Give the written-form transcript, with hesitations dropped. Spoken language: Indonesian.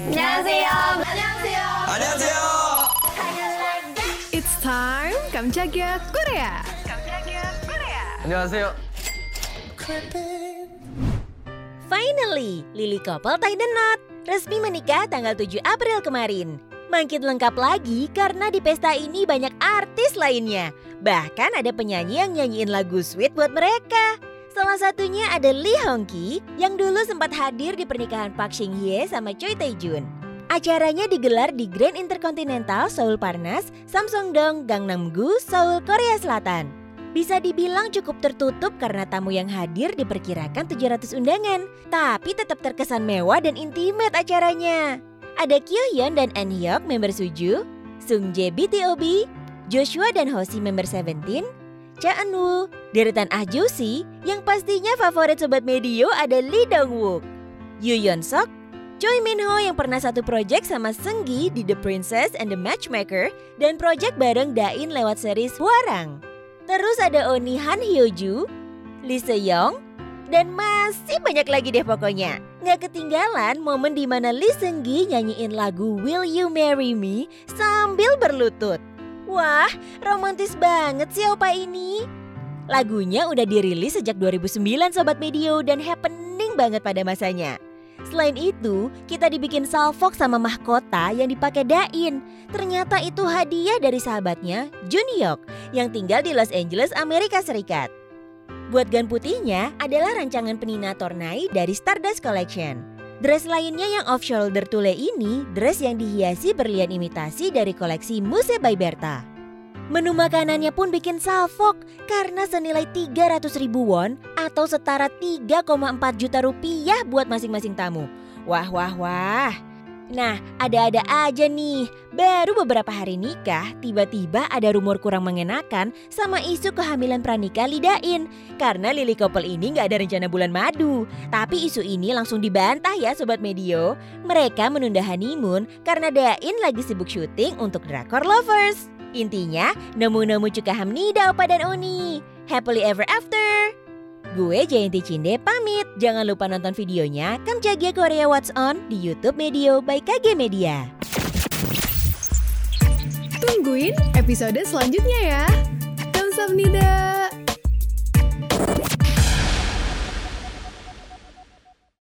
안녕하세요. It's time Kamjagiya Korea. 안녕하세요. Finally, Lili couple tie the knot. Resmi menikah tanggal 7 April kemarin. Makin lengkap lagi karena di pesta ini banyak artis lainnya. Bahkan ada penyanyi yang nyanyiin lagu Sweet buat mereka. Salah satunya ada Lee Hong-ki yang dulu sempat hadir di pernikahan Park Shin-hye sama Choi Tae-jun. Acaranya digelar di Grand Intercontinental Seoul Parnas, Samsung-dong, Gangnam-gu, Seoul, Korea Selatan. Bisa dibilang cukup tertutup karena tamu yang hadir diperkirakan 700 undangan. Tapi tetap terkesan mewah dan intimate acaranya. Ada Kyuhyeon dan Eunhyuk member Su-ju, Sung Jae BTOB, Joshua dan Hoshi member Seventeen, Jayanti Cinde, deretan Ah Josi, yang pastinya favorit sobat Medio ada Lee Dong Wook, Yoo Yeon Seok, Choi Min Ho yang pernah satu project sama Seunggi di The Princess and The Matchmaker dan project bareng Da In lewat series Warang. Terus ada Oni Han Hyo Ju, Lee Se Young, dan masih banyak lagi deh pokoknya. Nggak ketinggalan momen dimana Lee Seunggi nyanyiin lagu Will You Marry Me sambil berlutut. Wah, romantis banget sih opa ini. Lagunya udah dirilis sejak 2009 sobat Medio dan happening banget pada masanya. Selain itu, kita dibikin salfok sama mahkota yang dipakai Da In. Ternyata itu hadiah dari sahabatnya Jun Hyuk yang tinggal di Los Angeles, Amerika Serikat. Buat gan putihnya adalah rancangan penina tornai dari Stardust Collection. Dress lainnya yang off-shoulder tule ini, dress yang dihiasi berlian imitasi dari koleksi Muse by Berta. Menu makanannya pun bikin salfok karena senilai 300.000 won atau setara 3,4 juta rupiah buat masing-masing tamu. Wah. Nah, ada-ada aja nih, baru beberapa hari nikah, tiba-tiba ada rumor kurang mengenakan sama isu kehamilan pranikah Lidain. Karena Lili couple ini nggak ada rencana bulan madu. Tapi isu ini langsung dibantah ya Sobat Medio. Mereka menunda honeymoon karena Dain lagi sibuk syuting untuk Drakor Lovers. Intinya, nemu-nemu cukaham nida opa dan Oni. Happily ever after. Gue Jayanti Cinde pamit. Jangan lupa nonton videonya Kamjagiya Korea What's On di YouTube Medio by KG Media. Tungguin episode selanjutnya ya. Kamsahamnida.